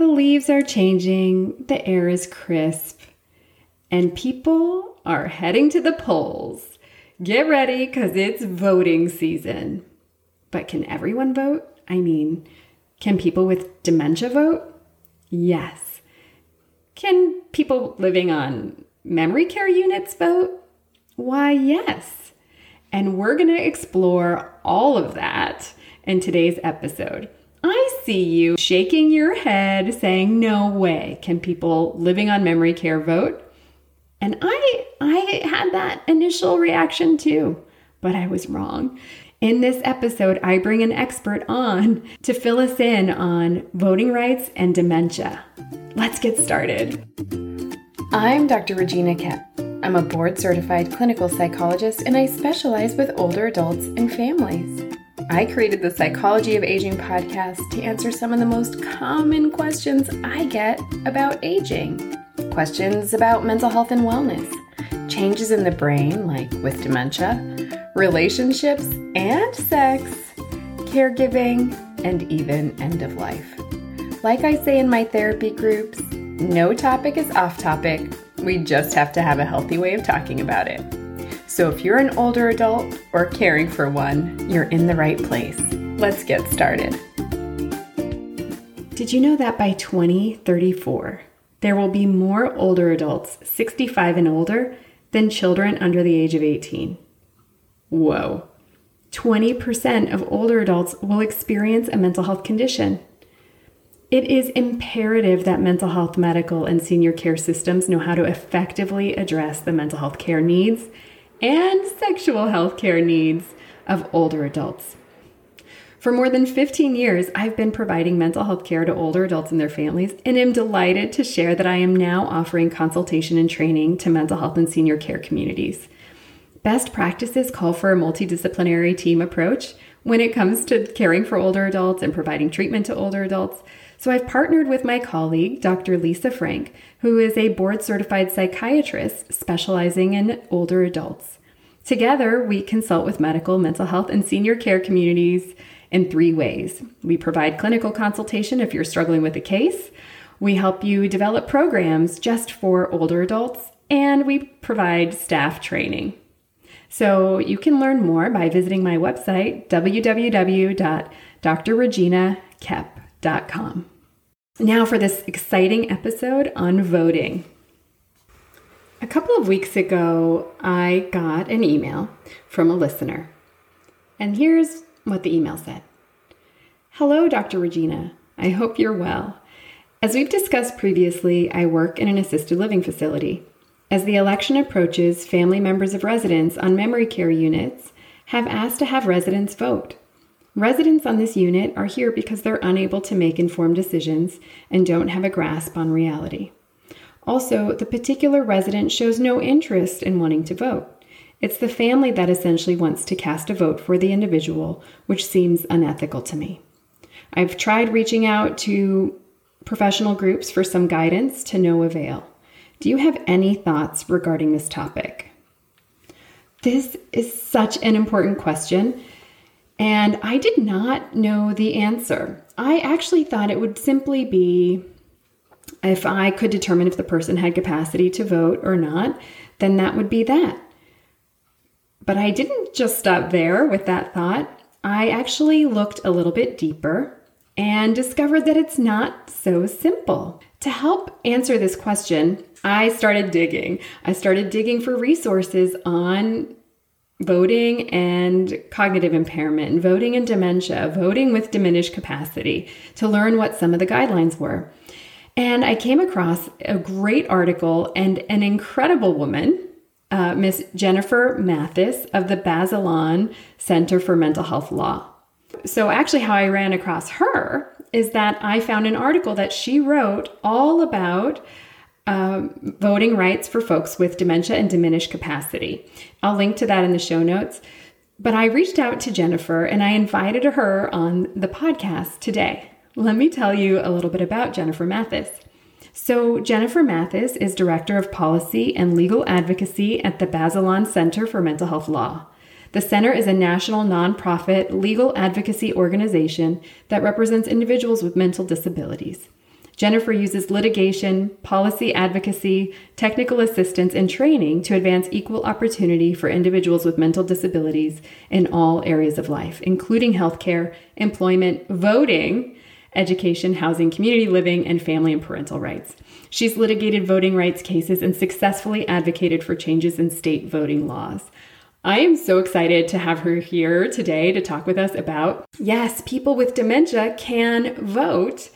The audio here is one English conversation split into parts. The leaves are changing, the air is crisp, and people are heading to the polls. Get ready, because it's voting season. But can everyone vote? I mean, can people with dementia vote? Yes. Can people living on memory care units vote? Why, yes. And we're going to explore all of that in today's episode. I see you shaking your head saying, no way, can people living on memory care vote? And I had that initial reaction too, but I was wrong. In this episode, I bring an expert on to fill us in on voting rights and dementia. Let's get started. I'm Dr. Regina Kemp. I'm a board-certified clinical psychologist, and I specialize with older adults and families. I created the Psychology of Aging podcast to answer some of the most common questions I get about aging. Questions about mental health and wellness, changes in the brain, like with dementia, relationships and sex, caregiving, and even end of life. Like I say in my therapy groups, no topic is off topic. We just have to have a healthy way of talking about it. So if you're an older adult or caring for one, you're in the right place. Let's get started. Did you know that by 2034, there will be more older adults 65 and older than children under the age of 18? Whoa. 20% of older adults will experience a mental health condition. It is imperative that mental health, medical, and senior care systems know how to effectively address the mental health care needs and sexual health care needs of older adults. For more than 15 years, I've been providing mental health care to older adults and their families, and am delighted to share that I am now offering consultation and training to mental health and senior care communities. Best practices call for a multidisciplinary team approach when it comes to caring for older adults and providing treatment to older adults. So I've partnered with my colleague, Dr. Lisa Frank, who is a board-certified psychiatrist specializing in older adults. Together, we consult with medical, mental health, and senior care communities in three ways. We provide clinical consultation if you're struggling with a case. We help you develop programs just for older adults, and we provide staff training. So you can learn more by visiting my website, www.drreginakep.com. Now for this exciting episode on voting. A couple of weeks ago, I got an email from a listener, and here's what the email said. Hello, Dr. Regina. I hope you're well. As we've discussed previously, I work in an assisted living facility. As the election approaches, family members of residents on memory care units have asked to have residents vote. Residents on this unit are here because they're unable to make informed decisions and don't have a grasp on reality. Also, the particular resident shows no interest in wanting to vote. It's the family that essentially wants to cast a vote for the individual, which seems unethical to me. I've tried reaching out to professional groups for some guidance to no avail. Do you have any thoughts regarding this topic? This is such an important question, and I did not know the answer. I actually thought it would simply be if I could determine if the person had capacity to vote or not, then that would be that. But I didn't just stop there with that thought. I actually looked a little bit deeper and discovered that it's not so simple. To help answer this question, I started digging. I started digging for resources on voting and cognitive impairment, voting and dementia, voting with diminished capacity, to learn what some of the guidelines were. And I came across a great article and an incredible woman, Miss Jennifer Mathis of the Bazelon Center for Mental Health Law. So actually how I ran across her is that I found an article that she wrote all about voting rights for folks with dementia and diminished capacity. I'll link to that in the show notes. But I reached out to Jennifer and I invited her on the podcast today. Let me tell you a little bit about Jennifer Mathis. So Jennifer Mathis is Director of Policy and Legal Advocacy at the Bazelon Center for Mental Health Law. The center is a national nonprofit legal advocacy organization that represents individuals with mental disabilities. Jennifer uses litigation, policy advocacy, technical assistance, and training to advance equal opportunity for individuals with mental disabilities in all areas of life, including healthcare, employment, voting, education, housing, community living, and family and parental rights. She's litigated voting rights cases and successfully advocated for changes in state voting laws. I am so excited to have her here today to talk with us about, yes, people with dementia can vote,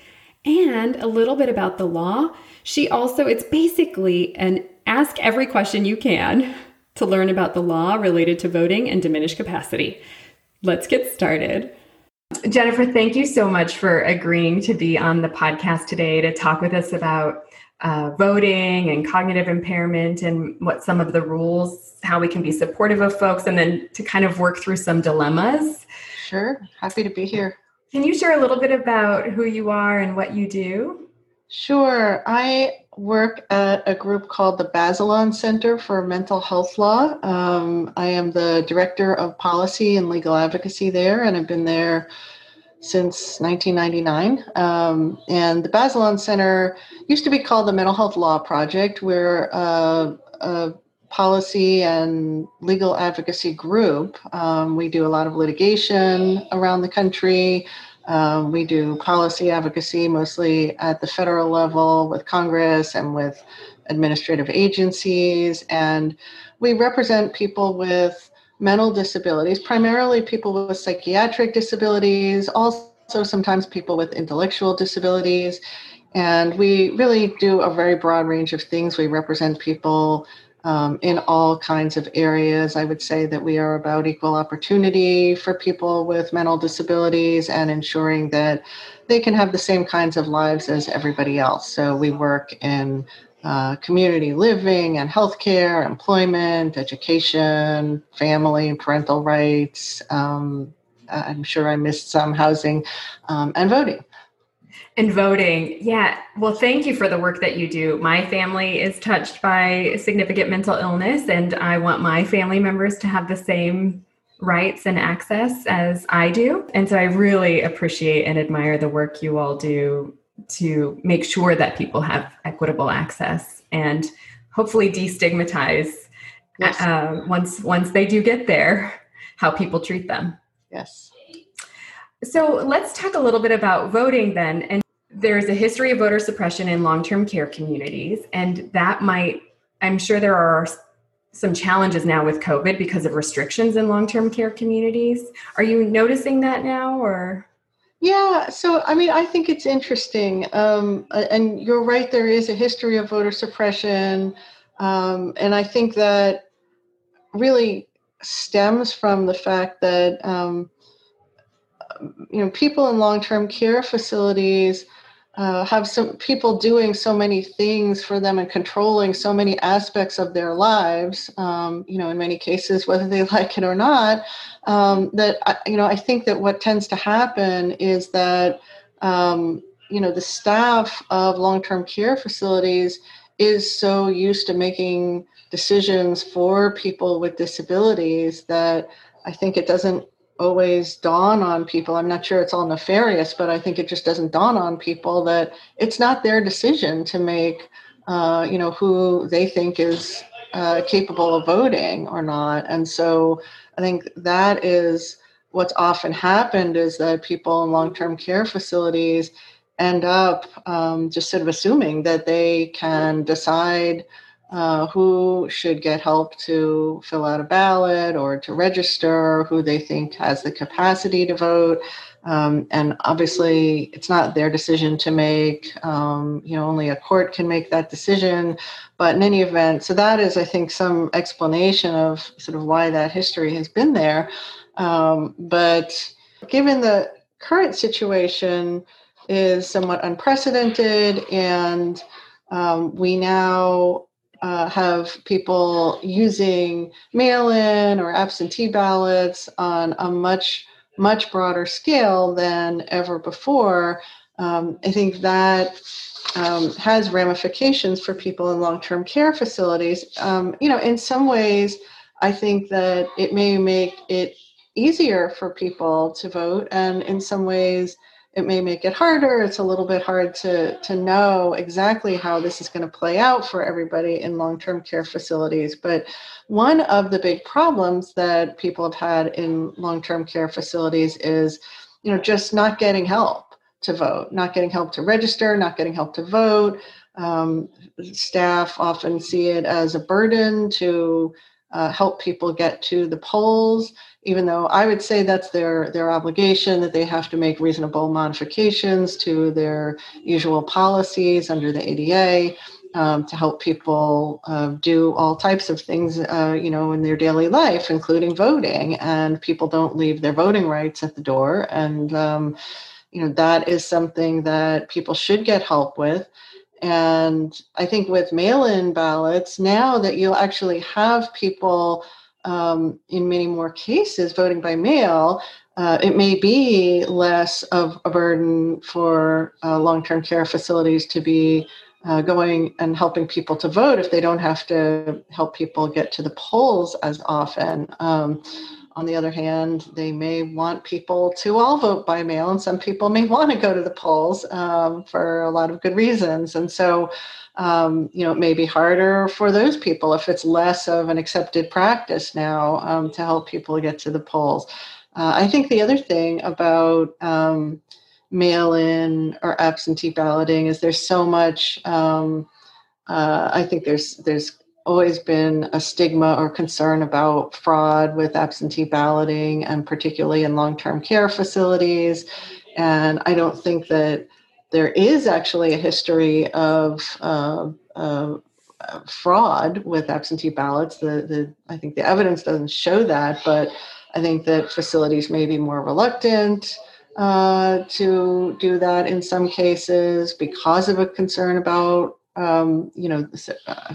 and a little bit about the law. She also, it's basically an ask every question you can to learn about the law related to voting and diminished capacity. Let's get started. Jennifer, thank you so much for agreeing to be on the podcast today to talk with us about voting and cognitive impairment and what some of the rules, how we can be supportive of folks, and then to kind of work through some dilemmas. Sure. Happy to be here. Can you share a little bit about who you are and what you do? Sure. I work at a group called the Bazelon Center for Mental Health Law. I am the director of policy and legal advocacy there, and I've been there since 1999. And the Bazelon Center used to be called the Mental Health Law Project. We're a policy and legal advocacy group. We do a lot of litigation around the country. We do policy advocacy mostly at the federal level with Congress and with administrative agencies. And we represent people with mental disabilities, primarily people with psychiatric disabilities, also sometimes people with intellectual disabilities. And we really do a very broad range of things. We represent people in all kinds of areas. I would say that we are about equal opportunity for people with mental disabilities and ensuring that they can have the same kinds of lives as everybody else. So we work in community living and healthcare, employment, education, family and parental rights. I'm sure I missed some, housing, and voting. And voting. Yeah. Well, thank you for the work that you do. My family is touched by significant mental illness, and I want my family members to have the same rights and access as I do. And so I really appreciate and admire the work you all do to make sure that people have equitable access and hopefully destigmatize, yes, once they do get there, how people treat them. Yes. So let's talk a little bit about voting then. And there's a history of voter suppression in long-term care communities, and that might, I'm sure there are some challenges now with COVID because of restrictions in long-term care communities. Are you noticing that now, or? Yeah. So, I mean, I think it's interesting. And you're right, there is a history of voter suppression. And I think that really stems from the fact that, people in long-term care facilities have some people doing so many things for them and controlling so many aspects of their lives, in many cases, whether they like it or not, I think that what tends to happen is that, the staff of long-term care facilities is so used to making decisions for people with disabilities that I think it doesn't always dawn on people. I'm not sure it's all nefarious, but I think it just doesn't dawn on people that it's not their decision to make, who they think is capable of voting or not. And so I think that is what's often happened, is that people in long-term care facilities end up just sort of assuming that they can decide who should get help to fill out a ballot or to register, who they think has the capacity to vote. And obviously, it's not their decision to make. Only a court can make that decision. But in any event, so that is, I think, some explanation of sort of why that history has been there. But given the current situation is somewhat unprecedented, and we now have people using mail-in or absentee ballots on a much, much broader scale than ever before. I think that has ramifications for people in long-term care facilities. In some ways, I think that it may make it easier for people to vote, and in some ways, it may make it harder. It's a little bit hard to know exactly how this is going to play out for everybody in long-term care facilities. But one of the big problems that people have had in long-term care facilities is, you know, just not getting help to vote, not getting help to register, not getting help to vote. Staff often see it as a burden to help people get to the polls, even though I would say that's their obligation, that they have to make reasonable modifications to their usual policies under the ADA to help people do all types of things, you know, in their daily life, including voting. And people don't leave their voting rights at the door. And, you know, that is something that people should get help with. And I think with mail-in ballots, now that you'll actually have people in many more cases voting by mail, it may be less of a burden for long-term care facilities to be going and helping people to vote if they don't have to help people get to the polls as often. On the other hand, they may want people to all vote by mail, and some people may want to go to the polls for a lot of good reasons. And so, you know, it may be harder for those people if it's less of an accepted practice now to help people get to the polls. I think the other thing about mail-in or absentee balloting is there's so much, I think there's always been a stigma or concern about fraud with absentee balloting, and particularly in long-term care facilities. And I don't think that there is actually a history of fraud with absentee ballots. I think the evidence doesn't show that, but I think that facilities may be more reluctant to do that in some cases because of a concern about you know,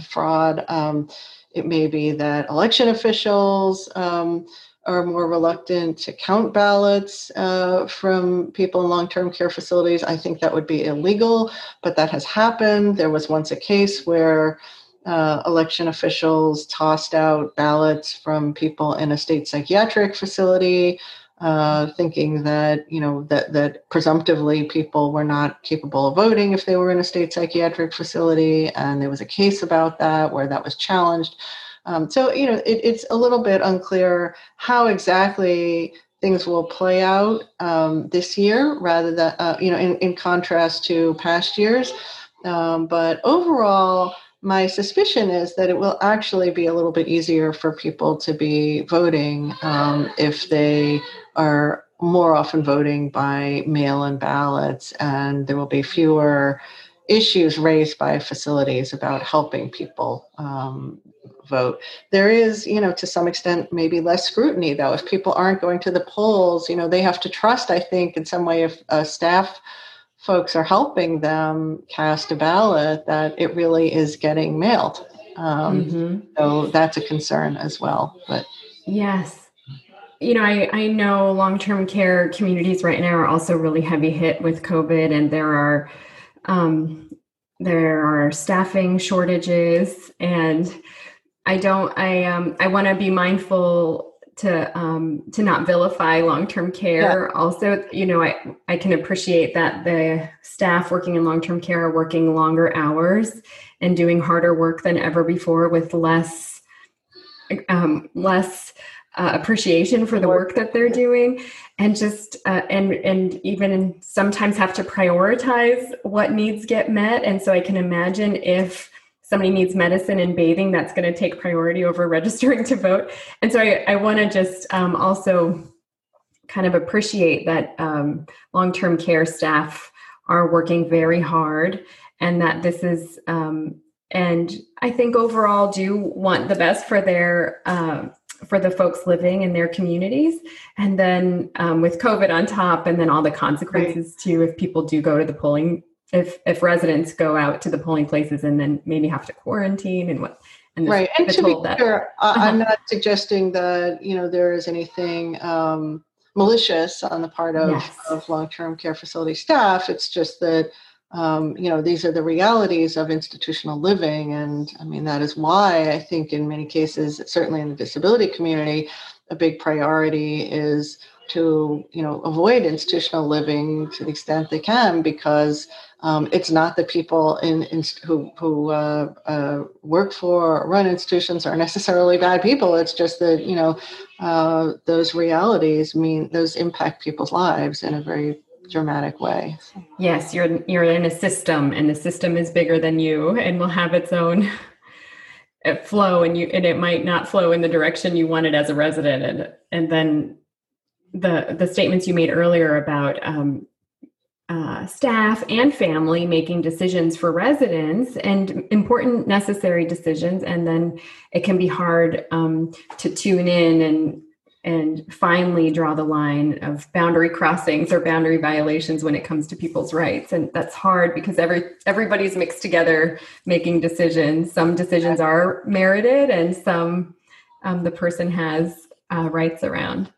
fraud. It may be that election officials are more reluctant to count ballots from people in long-term care facilities. I think that would be illegal, but that has happened. There was once a case where election officials tossed out ballots from people in a state psychiatric facility, thinking that, you know, that presumptively people were not capable of voting if they were in a state psychiatric facility. And there was a case about that where that was challenged. So, you know, it's a little bit unclear how exactly things will play out this year rather than, you know, in contrast to past years. But overall, my suspicion is that it will actually be a little bit easier for people to be voting if they are more often voting by mail-in ballots, and there will be fewer issues raised by facilities about helping people vote. There is, you know, to some extent, maybe less scrutiny, though. If people aren't going to the polls, you know, they have to trust, I think, in some way if staff folks are helping them cast a ballot, that it really is getting mailed. So that's a concern as well. But yes, you know, I know long-term care communities right now are also really heavy hit with COVID, and there are staffing shortages, and I want to be mindful to not vilify long-term care. Yeah. Also, you know, I can appreciate that the staff working in long-term care are working longer hours and doing harder work than ever before with less appreciation for the work that they're doing, and just and even sometimes have to prioritize what needs get met. And so I can imagine if somebody needs medicine and bathing, that's going to take priority over registering to vote. And so I want to just also kind of appreciate that long-term care staff are working very hard, and that this is, and I think overall do want the best for their, for the folks living in their communities. And then with COVID on top, and then all the consequences too, if people do go to the polling, if residents go out to the polling places and then maybe have to quarantine and what, and this, right. And to be clear, I'm not suggesting that, you know, there is anything malicious on the part of long-term care facility staff. It's just that, you know, these are the realities of institutional living. And I mean, that is why I think in many cases, certainly in the disability community, a big priority is to, you know, avoid institutional living to the extent they can, because it's not that people who work for or run institutions are necessarily bad people. It's just that, you know, those realities mean those impact people's lives in a very dramatic way. So. Yes, you're in a system, and the system is bigger than you, and will have its own flow, and it might not flow in the direction you wanted as a resident, and then the statements you made earlier about staff and family making decisions for residents, and important, necessary decisions, and then it can be hard to tune in and finally draw the line of boundary crossings or boundary violations when it comes to people's rights. And that's hard because everybody's mixed together making decisions. Some decisions are merited, and some the person has rights around.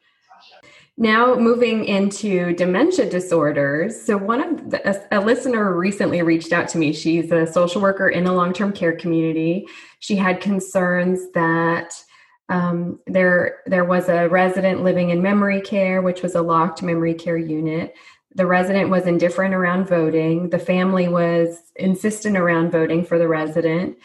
Now moving into dementia disorders. So one of a listener recently reached out to me. She's a social worker in a long-term care community. She had concerns that there was a resident living in memory care, which was a locked memory care unit. The resident was indifferent around voting. The family was insistent around voting for the resident.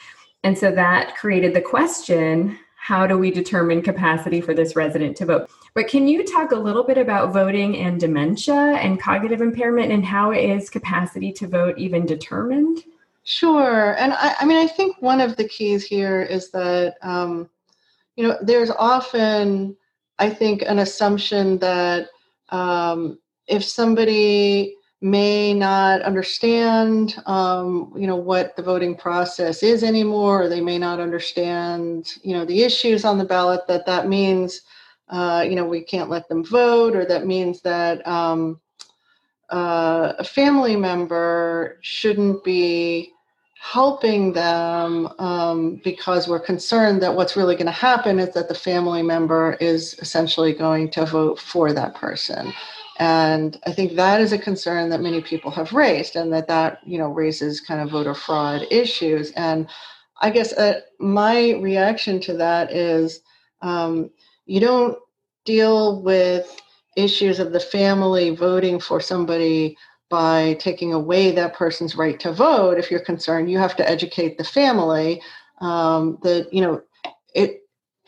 And so that created the question, how do we determine capacity for this resident to vote? But can you talk a little bit about voting and dementia and cognitive impairment, and how is capacity to vote even determined? Sure. And I mean, I think one of the keys here is that, you know, there's often, I think, an assumption that if somebody may not understand, you know, what the voting process is anymore, or they may not understand, you know, the issues on the ballot, that means, you know, we can't let them vote, or that means that a family member shouldn't be helping them because we're concerned that what's really going to happen is that the family member is essentially going to vote for that person. And I think that is a concern that many people have raised, and that, you know, raises kind of voter fraud issues. And I guess my reaction to that is you don't deal with issues of the family voting for somebody by taking away that person's right to vote. If you're concerned, you have to educate the family that, you know,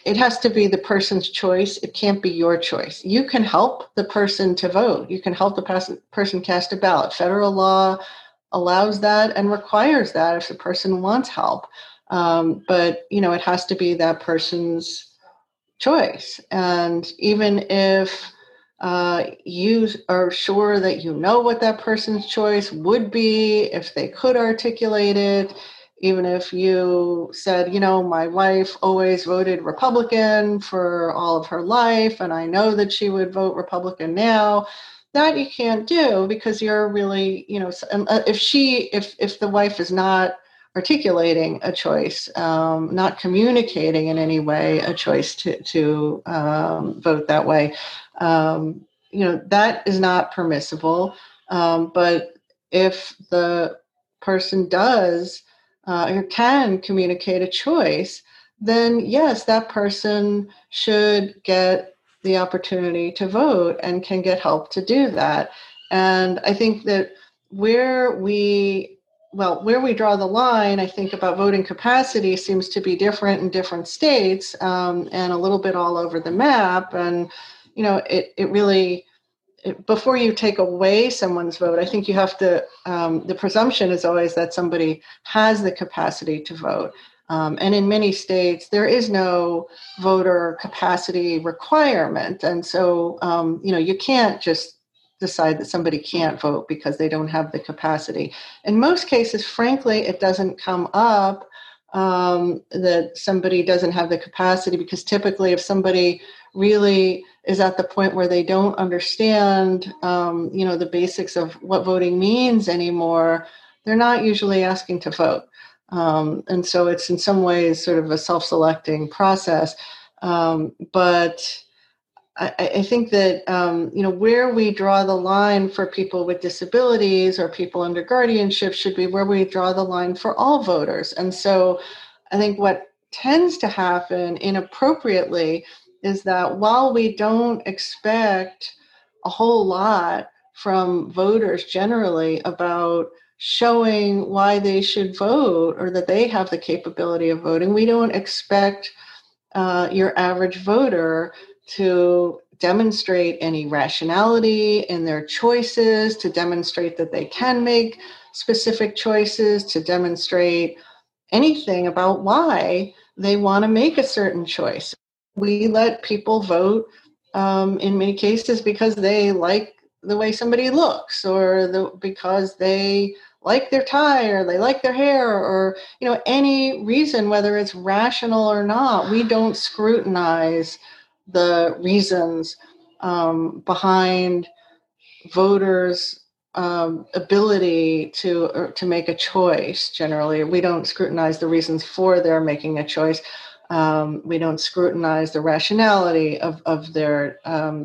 it has to be the person's choice. It can't be your choice. You can help the person to vote. You can help the person cast a ballot. Federal law allows that and requires that if the person wants help. But, you know, it has to be that person's choice. And even if you are sure that you know what that person's choice would be, if they could articulate it, even if you said, you know, my wife always voted Republican for all of her life, and I know that she would vote Republican now, that you can't do, because you're really, you know, if the wife is not articulating a choice, not communicating in any way a choice to vote that way, you know, that is not permissible. But if the person does or can communicate a choice, then yes, that person should get the opportunity to vote and can get help to do that. And I think that where we draw the line, I think, about voting capacity seems to be different in different states, and a little bit all over the map. And, you know, it really, before you take away someone's vote, I think you have to, the presumption is always that somebody has the capacity to vote. And in many states, there is no voter capacity requirement. And so, you know, you can't just decide that somebody can't vote because they don't have the capacity. In most cases, frankly, it doesn't come up that somebody doesn't have the capacity, because typically if somebody really is at the point where they don't understand, you know, the basics of what voting means anymore, they're not usually asking to vote. And so it's in some ways sort of a self-selecting process. But I think that, you know, where we draw the line for people with disabilities or people under guardianship should be where we draw the line for all voters. And so I think what tends to happen inappropriately is that while we don't expect a whole lot from voters generally about showing why they should vote or that they have the capability of voting. We don't expect your average voter to demonstrate any rationality in their choices, to demonstrate that they can make specific choices, to demonstrate anything about why they want to make a certain choice. We let people vote in many cases because they like the way somebody looks, or because they like their tie, or they like their hair, or any reason, whether it's rational or not. We don't scrutinize the reasons behind voters' ability to make a choice. Generally, we don't scrutinize the reasons for their making a choice. We don't scrutinize the rationality of their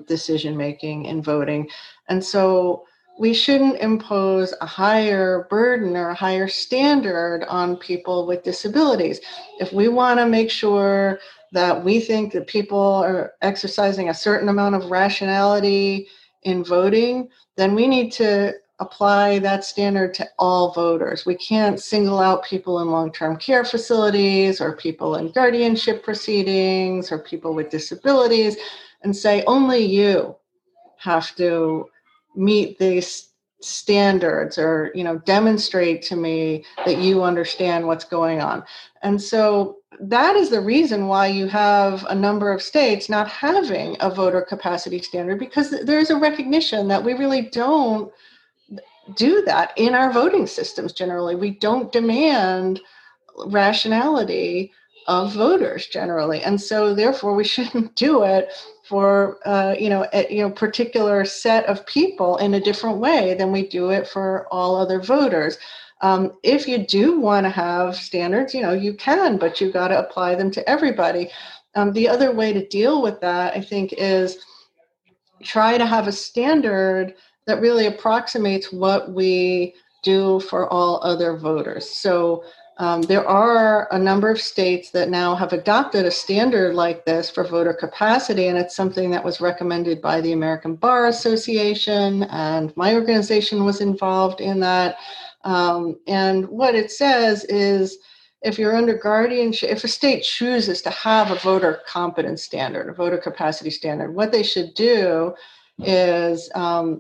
decision making in voting. And so we shouldn't impose a higher burden or a higher standard on people with disabilities. If we want to make sure that we think that people are exercising a certain amount of rationality in voting, then we need to apply that standard to all voters. We can't single out people in long-term care facilities or people in guardianship proceedings or people with disabilities and say only you have to meet these standards or, demonstrate to me that you understand what's going on. And so that is the reason why you have a number of states not having a voter capacity standard, because there's a recognition that we really don't do that in our voting systems generally. We don't demand rationality of voters generally. And so therefore we shouldn't do it for particular set of people in a different way than we do it for all other voters. If you do want to have standards, you can, but you got to apply them to everybody. The other way to deal with that, I think, is try to have a standard that really approximates what we do for all other voters. So there are a number of states that now have adopted a standard like this for voter capacity, and it's something that was recommended by the American Bar Association, and my organization was involved in that. And what it says is, if you're under guardianship, if a state chooses to have a voter competence standard, a voter capacity standard, what they should do is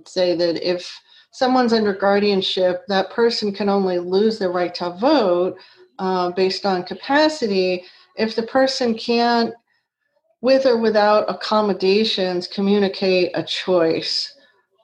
say that if someone's under guardianship, that person can only lose their right to vote based on capacity if the person can't, with or without accommodations, communicate a choice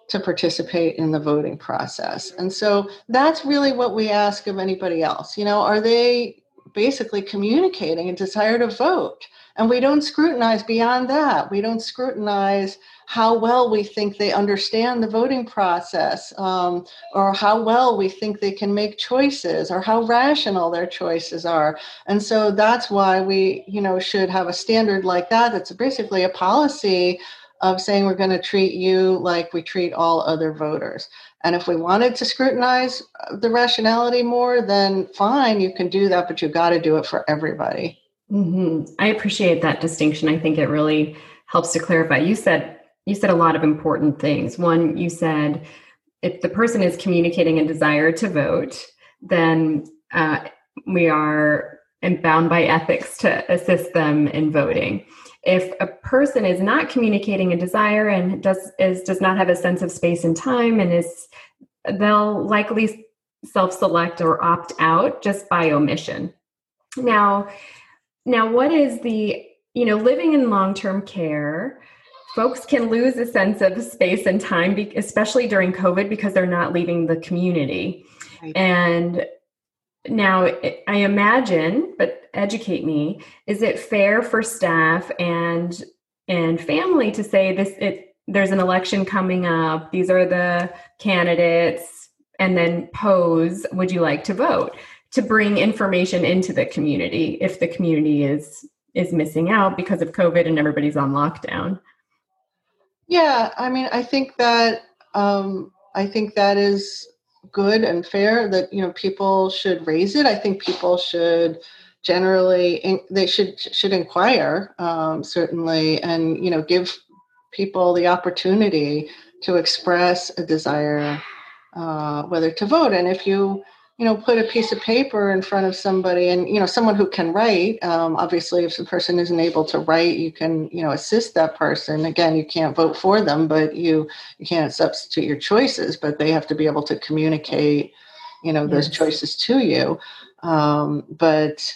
to participate in the voting process. And so that's really what we ask of anybody else. Are they basically communicating a desire to vote? And we don't scrutinize beyond that. We don't scrutinize how well we think they understand the voting process, or how well we think they can make choices, or how rational their choices are. And so that's why we, should have a standard like that. That's basically a policy of saying we're going to treat you like we treat all other voters. And if we wanted to scrutinize the rationality more, then fine, you can do that, but you've got to do it for everybody. Mm-hmm. I appreciate that distinction. I think it really helps to clarify. You said a lot of important things. One, you said if the person is communicating a desire to vote, then we are bound by ethics to assist them in voting. If a person is not communicating a desire and does not have a sense of space and time, and they'll likely self-select or opt out just by omission. Now, what is the, living in long-term care, folks can lose a sense of space and time, especially during COVID, because they're not leaving the community. Right. And now I imagine, but educate me, is it fair for staff and family to say there's an election coming up, these are the candidates, and then pose, would you like to vote? To bring information into the community if the community is missing out because of COVID and everybody's on lockdown. Yeah, I think that is good and fair that, people should raise it. I think people should should inquire, certainly, and, give people the opportunity to express a desire whether to vote. And if you, put a piece of paper in front of somebody and, someone who can write, obviously if the person isn't able to write, you can, assist that person. Again, you can't vote for them, but you can't substitute your choices, but they have to be able to communicate, those yes. choices to you. But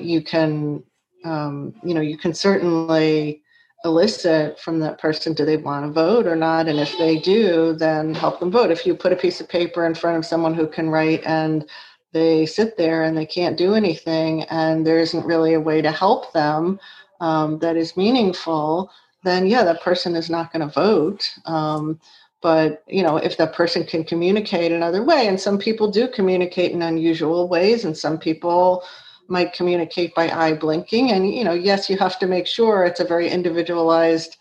you can, you can certainly elicit from that person, do they want to vote or not? And if they do, then help them vote. If you put a piece of paper in front of someone who can write and they sit there and they can't do anything and there isn't really a way to help them that is meaningful, then yeah, that person is not going to vote. But, if that person can communicate another way, and some people do communicate in unusual ways, and some people might communicate by eye blinking. And, yes, you have to make sure it's a very individualized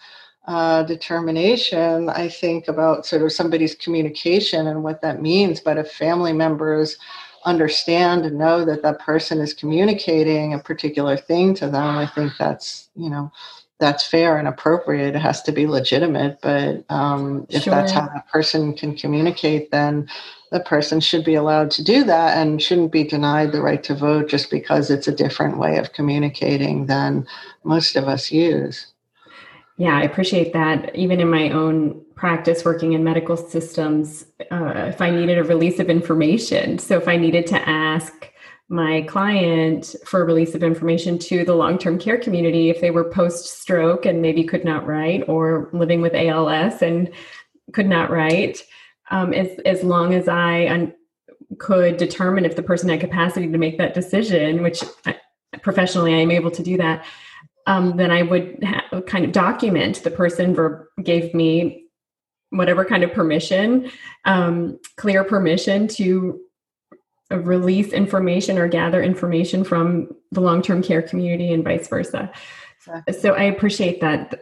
determination, I think, about sort of somebody's communication and what that means. But if family members understand and know that that person is communicating a particular thing to them, I think that's, that's fair and appropriate. It has to be legitimate. But if sure. that's how that person can communicate, then the person should be allowed to do that and shouldn't be denied the right to vote just because it's a different way of communicating than most of us use. Yeah, I appreciate that. Even in my own practice working in medical systems, if I needed a release of information, so if I needed to ask my client for a release of information to the long-term care community, if they were post-stroke and maybe could not write or living with ALS and could not write, as long as I could determine if the person had capacity to make that decision, which professionally I am able to do that, then I would kind of document the person gave me whatever kind of permission, clear permission to release information or gather information from the long-term care community and vice versa. So I appreciate that.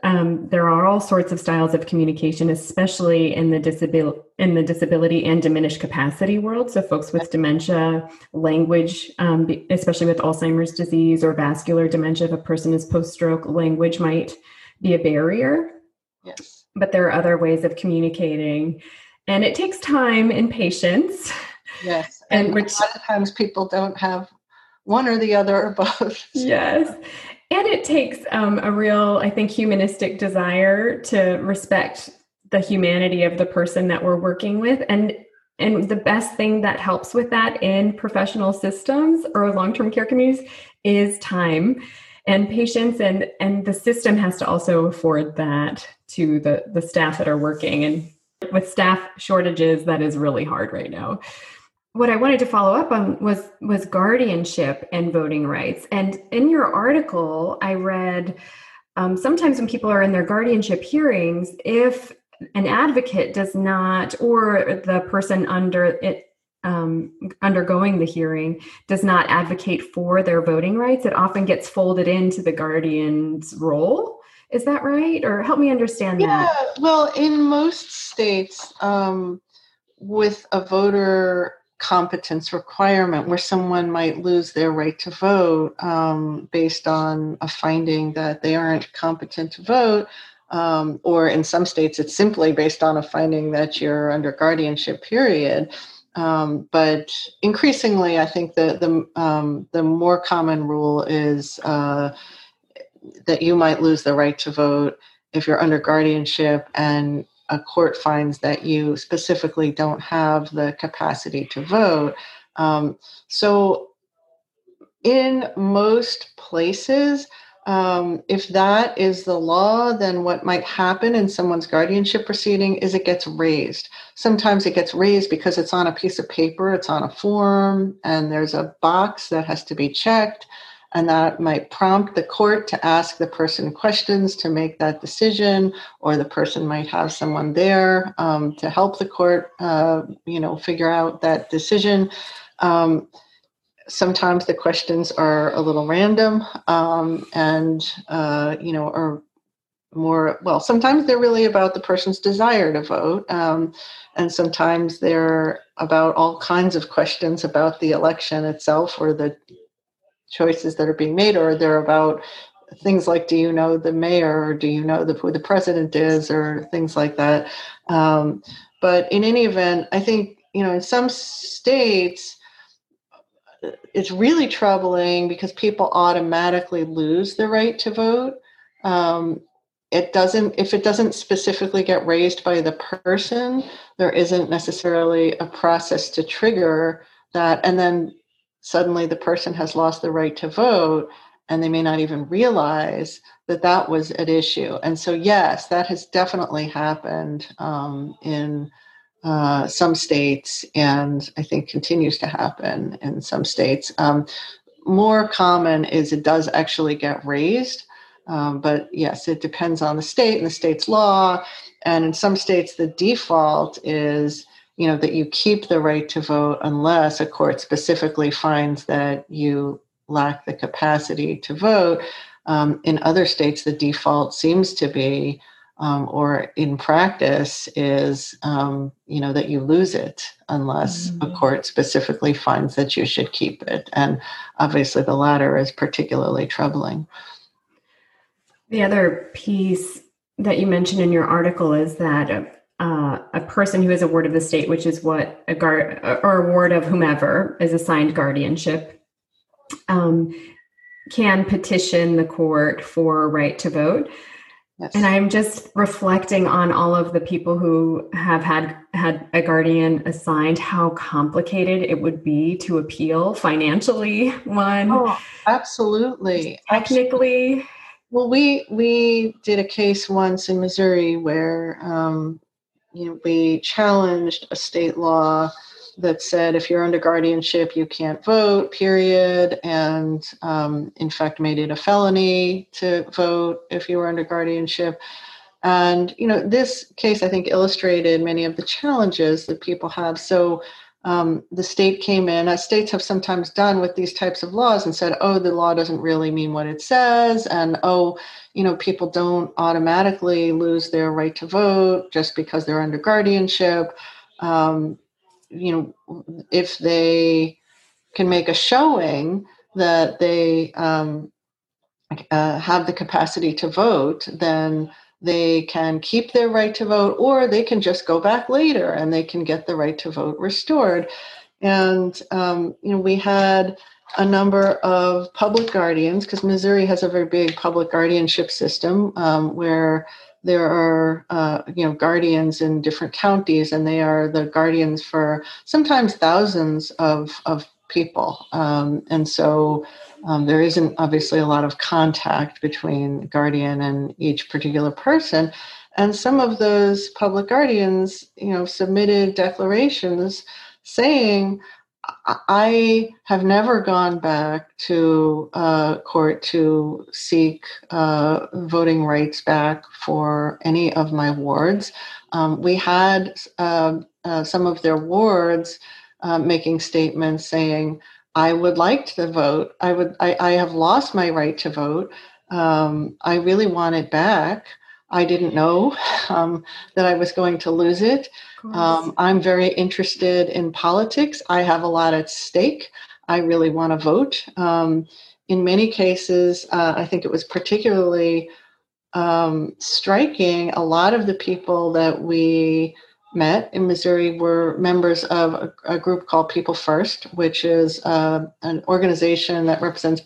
There are all sorts of styles of communication, especially in the disability and diminished capacity world. So folks with dementia, language, especially with Alzheimer's disease or vascular dementia, if a person is post-stroke, language might be a barrier. Yes. But there are other ways of communicating, and it takes time and patience. Yes. And a lot of times people don't have one or the other or both. Yes. And it takes a real, I think, humanistic desire to respect the humanity of the person that we're working with. And the best thing that helps with that in professional systems or long-term care communities is time and patience. And the system has to also afford that to the staff that are working. And with staff shortages, that is really hard right now. What I wanted to follow up on was guardianship and voting rights. And in your article, I read sometimes when people are in their guardianship hearings, if an advocate does not, or the person undergoing the hearing does not advocate for their voting rights, it often gets folded into the guardian's role. Is that right? Or help me understand that. Yeah, well, in most states, with a voter competence requirement where someone might lose their right to vote based on a finding that they aren't competent to vote, or in some states it's simply based on a finding that you're under guardianship, period. But increasingly, I think the more common rule is that you might lose the right to vote if you're under guardianship and a court finds that you specifically don't have the capacity to vote. So in most places, if that is the law, then what might happen in someone's guardianship proceeding is it gets raised. Sometimes it gets raised because it's on a piece of paper, it's on a form, and there's a box that has to be checked. And that might prompt the court to ask the person questions to make that decision, or the person might have someone there to help the court, figure out that decision. Sometimes the questions are a little random and are more, well, sometimes they're really about the person's desire to vote. And sometimes they're about all kinds of questions about the election itself or the choices that are being made, or they're about things like, do you know the mayor, or do you know who the president is, or things like that. But in any event, I think, in some states, it's really troubling because people automatically lose the right to vote. If it doesn't specifically get raised by the person, there isn't necessarily a process to trigger that. And then suddenly the person has lost the right to vote, and they may not even realize that that was at issue. And so, yes, that has definitely happened in some states, and I think continues to happen in some states. More common is it does actually get raised. But yes, it depends on the state and the state's law. And in some states, the default is, that you keep the right to vote unless a court specifically finds that you lack the capacity to vote. In other states, the default seems to be, or in practice is, that you lose it unless a court specifically finds that you should keep it. And obviously the latter is particularly troubling. The other piece that you mentioned in your article is that a person who is a ward of the state, which is what a ward of whomever is assigned guardianship, can petition the court for a right to vote. Yes. And I'm just reflecting on all of the people who have had a guardian assigned, how complicated it would be to appeal financially. Oh, absolutely. Technically. Well, we did a case once in Missouri where we challenged a state law that said if you're under guardianship, you can't vote, period, and in fact made it a felony to vote if you were under guardianship. And, this case, I think, illustrated many of the challenges that people have. So the state came in, as states have sometimes done with these types of laws, and said, the law doesn't really mean what it says. And, people don't automatically lose their right to vote just because they're under guardianship. If they can make a showing that they have the capacity to vote, then they can keep their right to vote, or they can just go back later and they can get the right to vote restored. And, we had a number of public guardians, because Missouri has a very big public guardianship system where there are, guardians in different counties, and they are the guardians for sometimes thousands of people. There isn't obviously a lot of contact between the guardian and each particular person. And some of those public guardians, submitted declarations saying, I have never gone back to court to seek voting rights back for any of my wards. We had some of their wards making statements saying, I would like to vote. I have lost my right to vote. I really want it back. I didn't know that I was going to lose it. I'm very interested in politics. I have a lot at stake. I really want to vote. In many cases, I think it was particularly striking. A lot of the people that we met in Missouri were members of a group called People First, which is an organization that represents,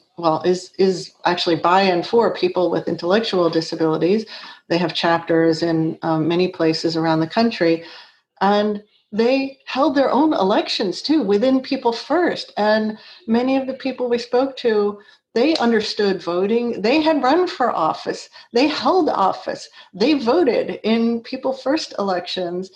is actually by and for people with intellectual disabilities. They have chapters in many places around the country, and they held their own elections too within People First. And many of the people we spoke to, they understood voting. They had run for office. They held office. They voted in People First elections.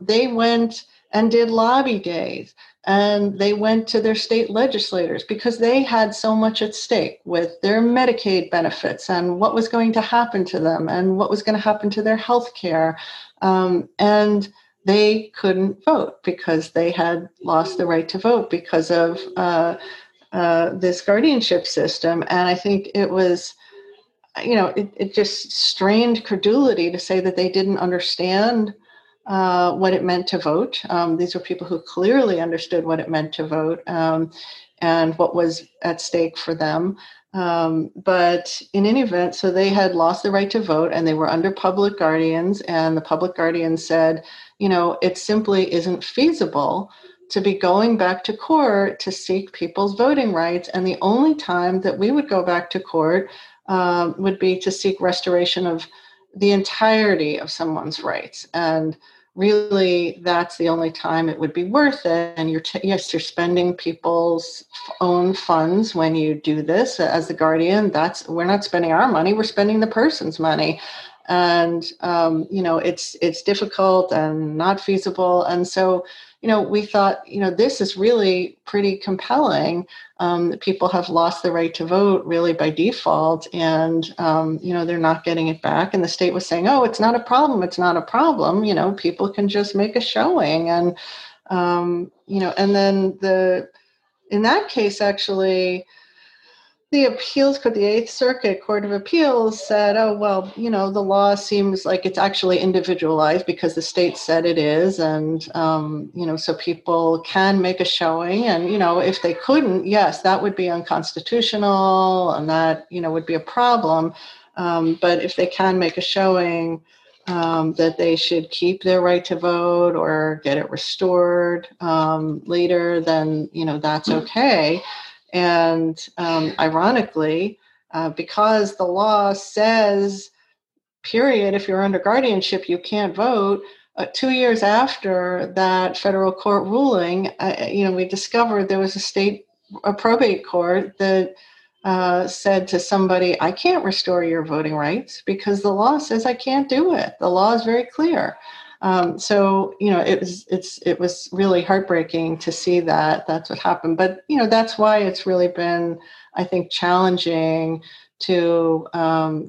They went and did lobby days, and they went to their state legislators because they had so much at stake with their Medicaid benefits and what was going to happen to them and what was going to happen to their health care. And they couldn't vote because they had lost the right to vote because of this guardianship system. And I think it was, it just strained credulity to say that they didn't understand what it meant to vote. These were people who clearly understood what it meant to vote and what was at stake for them. But in any event, so they had lost the right to vote and they were under public guardians, and the public guardians said, you know, it simply isn't feasible to be going back to court to seek people's voting rights. And the only time that we would go back to court would be to seek restoration of the entirety of someone's rights. And really, that's the only time it would be worth it. And you're spending people's own funds when you do this as the guardian. We're not spending our money; we're spending the person's money. And you know, it's difficult and not feasible. And so, you know, we thought, you know, this is really pretty compelling. People have lost the right to vote really by default, and you know, they're not getting it back. And the state was saying, "Oh, it's not a problem. It's not a problem. You know, people can just make a showing." And you know, and then in that case, actually, the appeals court, the Eighth Circuit Court of Appeals said, oh, well, you know, the law seems like it's actually individualized because the state said it is. And, you know, so people can make a showing. And, you know, if they couldn't, yes, that would be unconstitutional and that, you know, would be a problem. But if they can make a showing, that they should keep their right to vote or get it restored later, then, you know, that's okay. And ironically, because the law says, period, if you're under guardianship, you can't vote, 2 years after that federal court ruling, you know, we discovered there was a state probate court that said to somebody, I can't restore your voting rights because the law says I can't do it. The law is very clear. So, you know, it was really heartbreaking to see that that's what happened. But, you know, that's why it's really been, I think, challenging to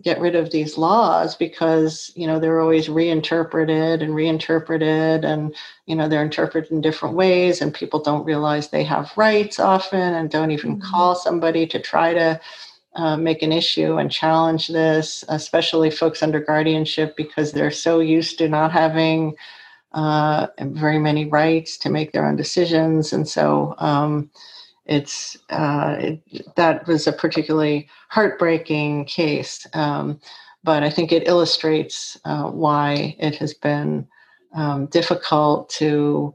get rid of these laws, because, you know, they're always reinterpreted and, you know, they're interpreted in different ways, and people don't realize they have rights often and don't even call somebody to try to make an issue and challenge this, especially folks under guardianship, because they're so used to not having very many rights to make their own decisions. And so that was a particularly heartbreaking case. But I think it illustrates why it has been difficult to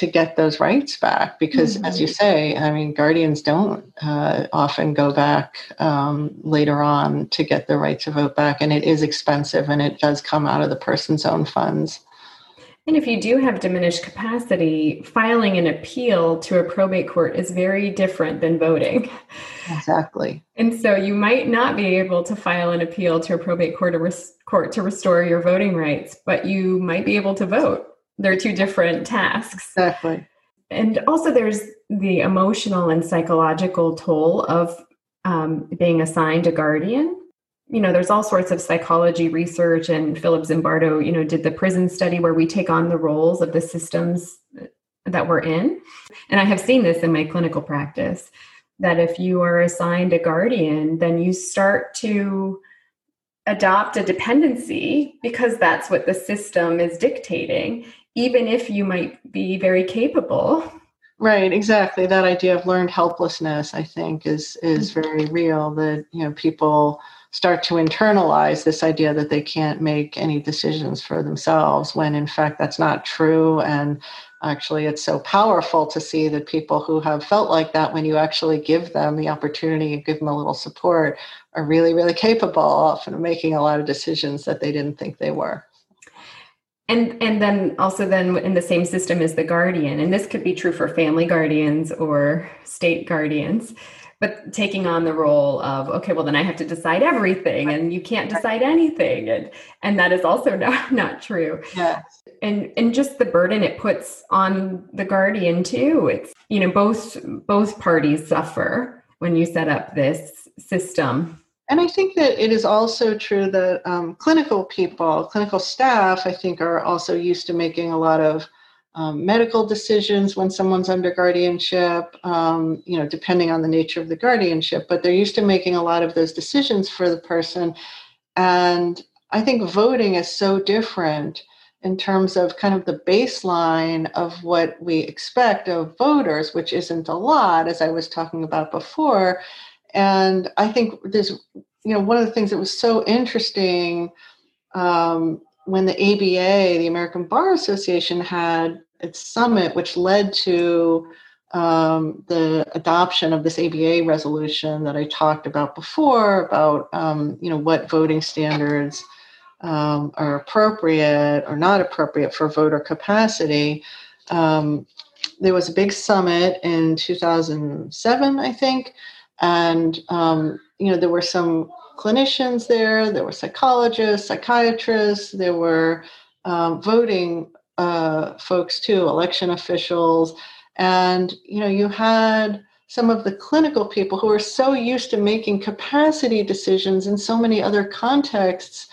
get those rights back, because as you say, I mean, guardians don't often go back later on to get the right to vote back, and it is expensive, and it does come out of the person's own funds. And if you do have diminished capacity, filing an appeal to a probate court is very different than voting. Exactly. And so you might not be able to file an appeal to a probate court to restore your voting rights, but you might be able to vote. They're two different tasks. Exactly. And also there's the emotional and psychological toll of being assigned a guardian. You know, there's all sorts of psychology research, and Philip Zimbardo, you know, did the prison study where we take on the roles of the systems that we're in. And I have seen this in my clinical practice, that if you are assigned a guardian, then you start to adopt a dependency because that's what the system is dictating, even if you might be very capable. Right, exactly. That idea of learned helplessness, I think, is very real, that, you know, people start to internalize this idea that they can't make any decisions for themselves, when in fact that's not true. And actually, it's so powerful to see that people who have felt like that, when you actually give them the opportunity and give them a little support, are really, really capable, often of making a lot of decisions that they didn't think they were. And then also then in the same system as the guardian, and this could be true for family guardians or state guardians, but taking on the role of, okay, well, then I have to decide everything, and you can't decide anything. And that is also not true. Yes. And just the burden it puts on the guardian too. It's, you know, both parties suffer when you set up this system. And I think that it is also true that clinical staff, I think, are also used to making a lot of medical decisions when someone's under guardianship, you know, depending on the nature of the guardianship, but they're used to making a lot of those decisions for the person. And I think voting is so different in terms of kind of the baseline of what we expect of voters, which isn't a lot, as I was talking about before. And I think there's, you know, one of the things that was so interesting when the ABA, the American Bar Association, had its summit, which led to the adoption of this ABA resolution that I talked about before, about, you know, what voting standards are appropriate or not appropriate for voter capacity. There was a big summit in 2007, I think. And, you know, there were some clinicians there. There were psychologists, psychiatrists. There were voting folks, too, election officials. And, you know, you had some of the clinical people who are so used to making capacity decisions in so many other contexts,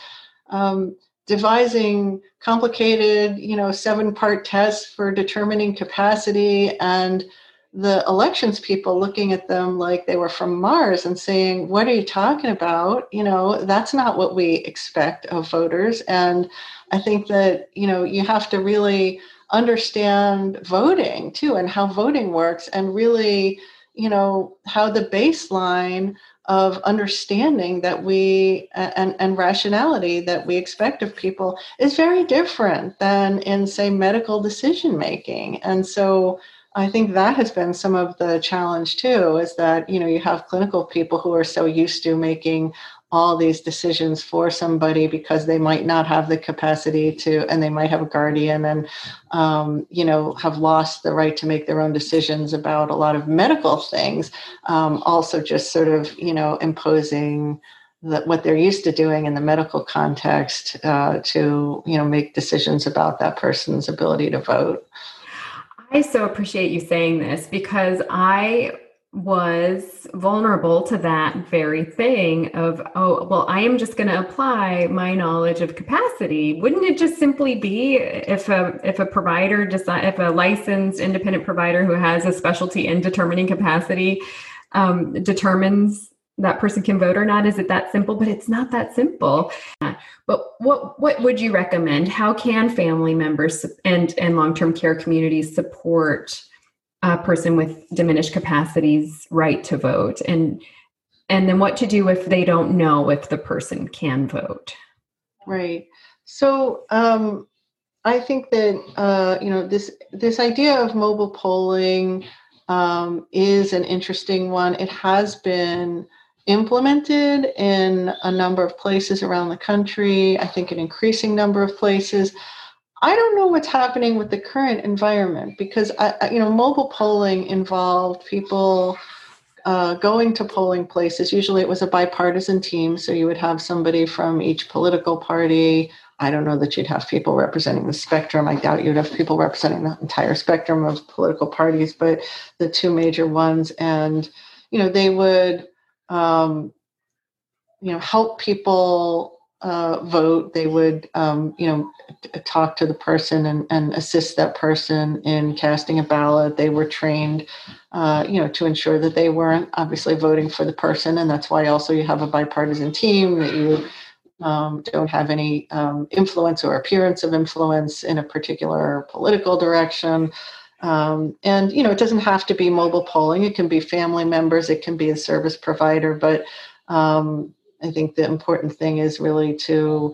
devising complicated, you know, 7-part tests for determining capacity, and the elections people looking at them like they were from Mars and saying, what are you talking about? You know, that's not what we expect of voters. And I think that, you know, you have to really understand voting too, and how voting works, and really, you know, how the baseline of understanding that we and rationality that we expect of people is very different than in, say, medical decision making. And so I think that has been some of the challenge too, is that, you know, you have clinical people who are so used to making all these decisions for somebody because they might not have the capacity to, and they might have a guardian and, you know, have lost the right to make their own decisions about a lot of medical things. Also just sort of, you know, imposing what they're used to doing in the medical context to, you know, make decisions about that person's ability to vote. I so appreciate you saying this, because I was vulnerable to that very thing of, oh, well, I am just going to apply my knowledge of capacity. Wouldn't it just simply be if a provider, if a licensed independent provider who has a specialty in determining capacity determines that person can vote or not? Is it that simple? But it's not that simple. But what would you recommend? How can family members and long-term care communities support a person with diminished capacities' right to vote? And then what to do if they don't know if the person can vote? Right. So I think that, you know, this idea of mobile polling is an interesting one. It has been implemented in a number of places around the country, I think an increasing number of places. I don't know what's happening with the current environment, because, you know, mobile polling involved people going to polling places. Usually it was a bipartisan team, so you would have somebody from each political party. I don't know that you'd have people representing the spectrum. I doubt you'd have people representing the entire spectrum of political parties, but the two major ones. And, you know, they would you know, help people vote. They would, you know, talk to the person and assist that person in casting a ballot. They were trained, you know, to ensure that they weren't obviously voting for the person. And that's why also you have a bipartisan team, that you don't have any influence or appearance of influence in a particular political direction. And, you know, it doesn't have to be mobile polling. It can be family members. It can be a service provider. But I think the important thing is really to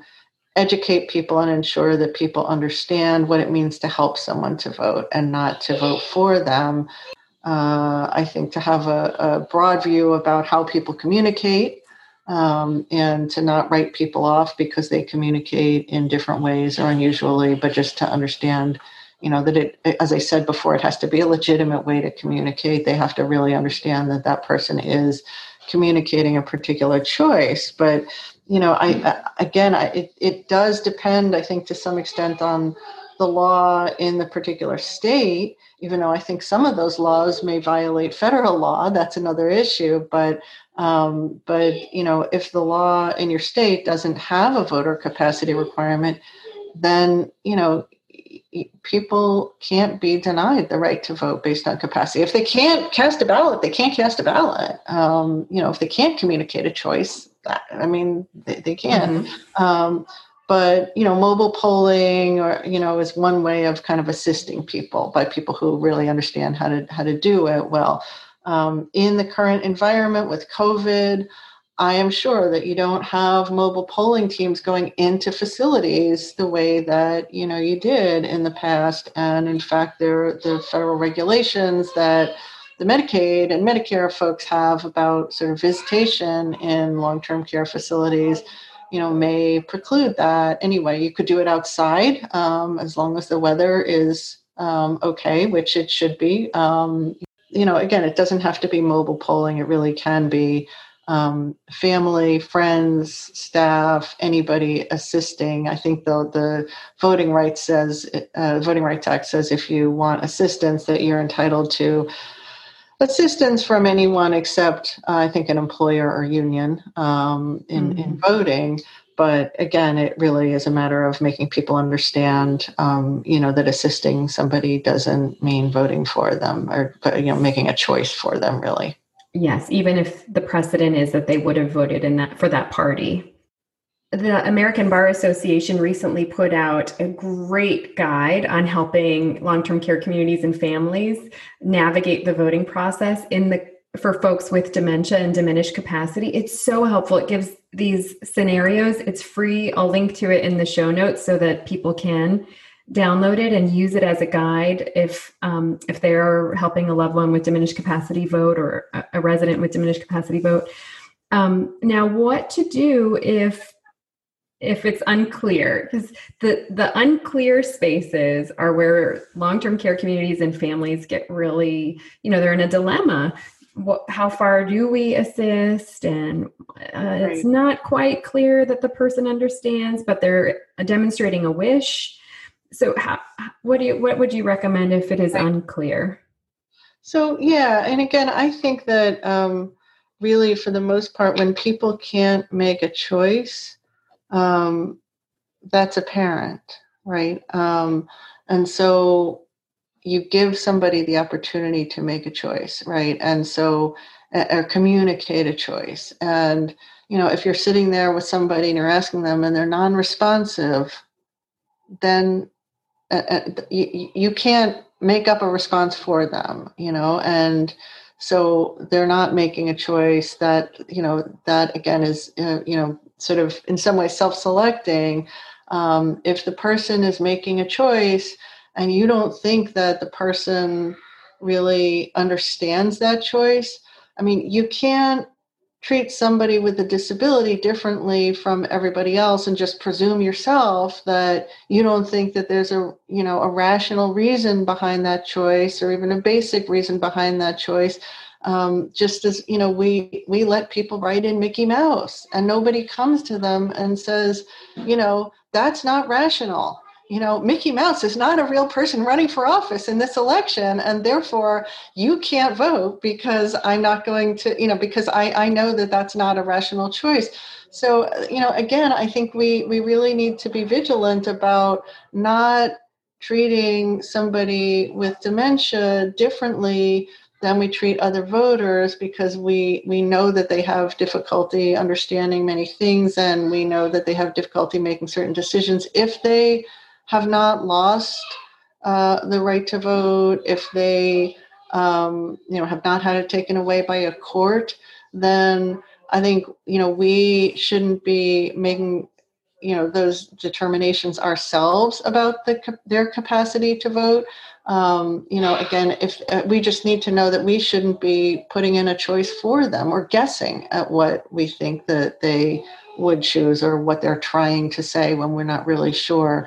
educate people and ensure that people understand what it means to help someone to vote and not to vote for them. I think to have a broad view about how people communicate, and to not write people off because they communicate in different ways or unusually, but just to understand, you know, that it, as I said before, it has to be a legitimate way to communicate. They have to really understand that that person is communicating a particular choice. But, you know, it does depend, I think, to some extent on the law in the particular state, even though I think some of those laws may violate federal law. That's another issue. But, you know, if the law in your state doesn't have a voter capacity requirement, then, you know, people can't be denied the right to vote based on capacity. If they can't cast a ballot, they can't cast a ballot. You know, if they can't communicate a choice, I mean, they can. Mm-hmm. But, you know, mobile polling or, you know, is one way of kind of assisting people, by people who really understand how to do it well. In the current environment with COVID, I am sure that you don't have mobile polling teams going into facilities the way that, you know, you did in the past. And in fact, there are federal regulations that the Medicaid and Medicare folks have about sort of visitation in long-term care facilities, you know, may preclude that. Anyway, you could do it outside as long as the weather is okay, which it should be. You know, again, it doesn't have to be mobile polling. It really can be family, friends, staff, anybody assisting. I think the Voting Rights Act says if you want assistance that you're entitled to assistance from anyone except, I think, an employer or union in voting. But again, it really is a matter of making people understand, you know, that assisting somebody doesn't mean voting for them or, you know, making a choice for them, really. Yes, even if the precedent is that they would have voted in that for that party. The American Bar Association recently put out a great guide on helping long-term care communities and families navigate the voting process for folks with dementia and diminished capacity. It's so helpful. It gives these scenarios. It's free. I'll link to it in the show notes so that people can download it and use it as a guide if they're helping a loved one with diminished capacity vote or a resident with diminished capacity vote. Now, what to do if it's unclear? Because the unclear spaces are where long-term care communities and families get really, you know, they're in a dilemma. How far do we assist? And right. It's not quite clear that the person understands, but they're demonstrating a wish. So what would you recommend if it is unclear? So, yeah. And again, I think that really for the most part, when people can't make a choice, that's apparent, right? And so you give somebody the opportunity to make a choice, right? And so, or communicate a choice. And, you know, if you're sitting there with somebody and you're asking them and they're non-responsive, then you can't make up a response for them, you know, and so they're not making a choice that, you know, that again is, you know, sort of in some way self-selecting. If the person is making a choice and you don't think that the person really understands that choice, I mean, you can't treat somebody with a disability differently from everybody else and just presume yourself that you don't think that there's a, you know, a rational reason behind that choice or even a basic reason behind that choice. Just as, you know, we let people write in Mickey Mouse and nobody comes to them and says, you know, that's not rational. You know, Mickey Mouse is not a real person running for office in this election, and therefore you can't vote because I'm not going to, you know, because I know that that's not a rational choice. So, you know, again, I think we really need to be vigilant about not treating somebody with dementia differently than we treat other voters because we know that they have difficulty understanding many things, and we know that they have difficulty making certain decisions if they have not lost the right to vote, if they, you know, have not had it taken away by a court, then I think, you know, we shouldn't be making, you know, those determinations ourselves about their capacity to vote. You know, again, if we just need to know that we shouldn't be putting in a choice for them or guessing at what we think that they would choose or what they're trying to say when we're not really sure.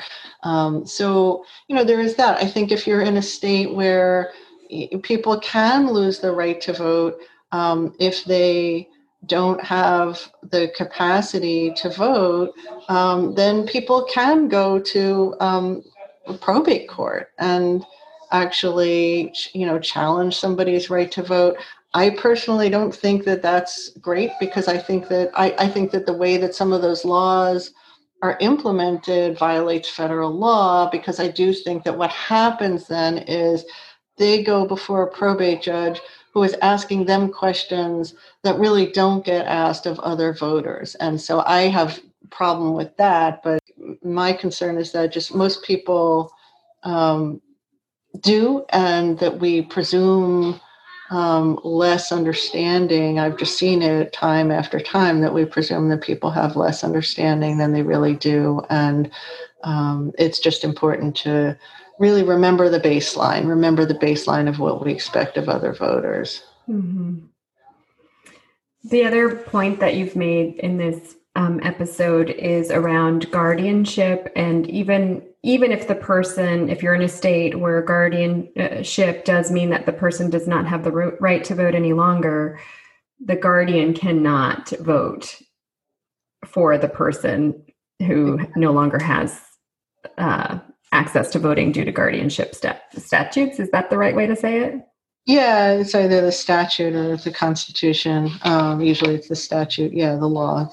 So, you know, there is that. I think if you're in a state where people can lose the right to vote, if they don't have the capacity to vote, then people can go to probate court and actually, you know, challenge somebody's right to vote. I personally don't think that that's great because I think that I think that the way that some of those laws are implemented violates federal law, because I do think that what happens then is they go before a probate judge who is asking them questions that really don't get asked of other voters. And so I have a problem with that. But my concern is that just most people do, and that we presume less understanding. I've just seen it time after time that we presume that people have less understanding than they really do. And it's just important to really remember the baseline of what we expect of other voters. Mm-hmm. The other point that you've made in this episode is around guardianship, and even if the person, if you're in a state where guardianship does mean that the person does not have the right to vote any longer, the guardian cannot vote for the person who no longer has access to voting due to guardianship statutes. Is that the right way to say it? Yeah, it's either the statute or the Constitution. Usually it's the statute. Yeah, the law.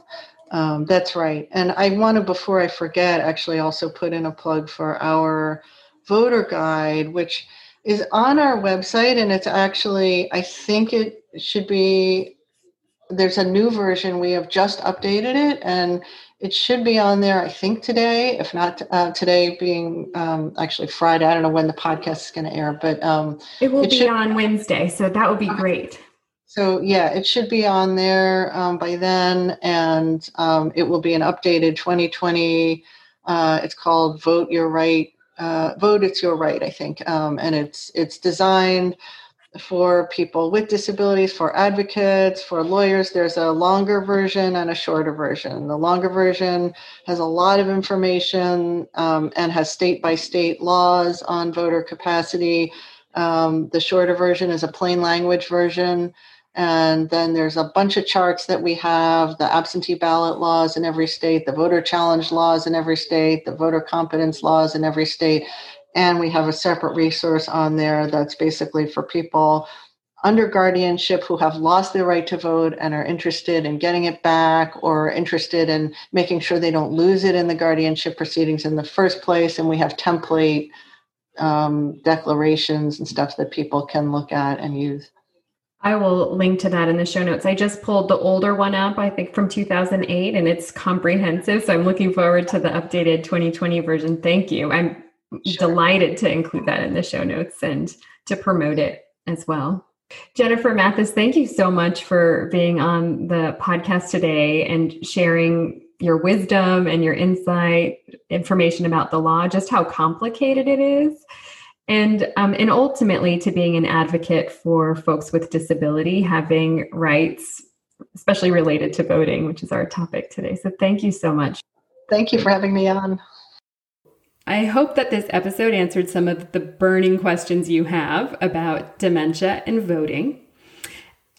That's right. And I want to, before I forget, actually also put in a plug for our voter guide, which is on our website. And it's actually, I think it should be, there's a new version. We have just updated it, and it should be on there, I think, today, if not today being actually Friday. I don't know when the podcast is going to air, but it will be on Wednesday. So that would be great. So yeah, it should be on there by then, and it will be an updated 2020. It's called Vote Your Right. Vote It's Your Right, I think, and it's designed for people with disabilities, for advocates, for lawyers. There's a longer version and a shorter version. The longer version has a lot of information and has state by state laws on voter capacity. The shorter version is a plain language version. And then there's a bunch of charts that we have, the absentee ballot laws in every state, the voter challenge laws in every state, the voter competence laws in every state. And we have a separate resource on there that's basically for people under guardianship who have lost their right to vote and are interested in getting it back, or interested in making sure they don't lose it in the guardianship proceedings in the first place. And we have template declarations and stuff that people can look at and use. I will link to that in the show notes. I just pulled the older one up, I think from 2008, and it's comprehensive. So I'm looking forward to the updated 2020 version. Thank you. I'm delighted to include that in the show notes and to promote it as well. Jennifer Mathis, thank you so much for being on the podcast today and sharing your wisdom and your insight, information about the law, just how complicated it is. And ultimately to being an advocate for folks with disability, having rights, especially related to voting, which is our topic today. So thank you so much. Thank you for having me on. I hope that this episode answered some of the burning questions you have about dementia and voting.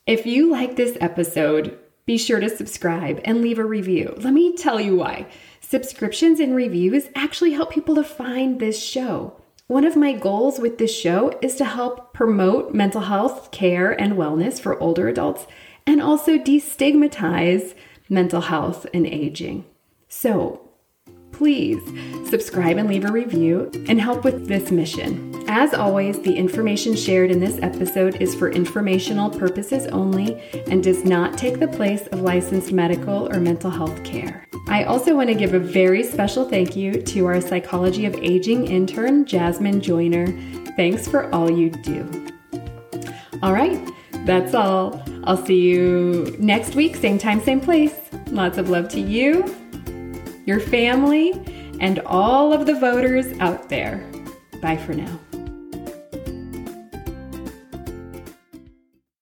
If you like this episode, be sure to subscribe and leave a review. Let me tell you why. Subscriptions and reviews actually help people to find this show. One of my goals with this show is to help promote mental health care and wellness for older adults, and also destigmatize mental health and aging. So please subscribe and leave a review and help with this mission. As always, the information shared in this episode is for informational purposes only and does not take the place of licensed medical or mental health care. I also want to give a very special thank you to our Psychology of Aging intern, Jasmine Joyner. Thanks for all you do. All right, that's all. I'll see you next week, same time, same place. Lots of love to you, your family, and all of the voters out there. Bye for now.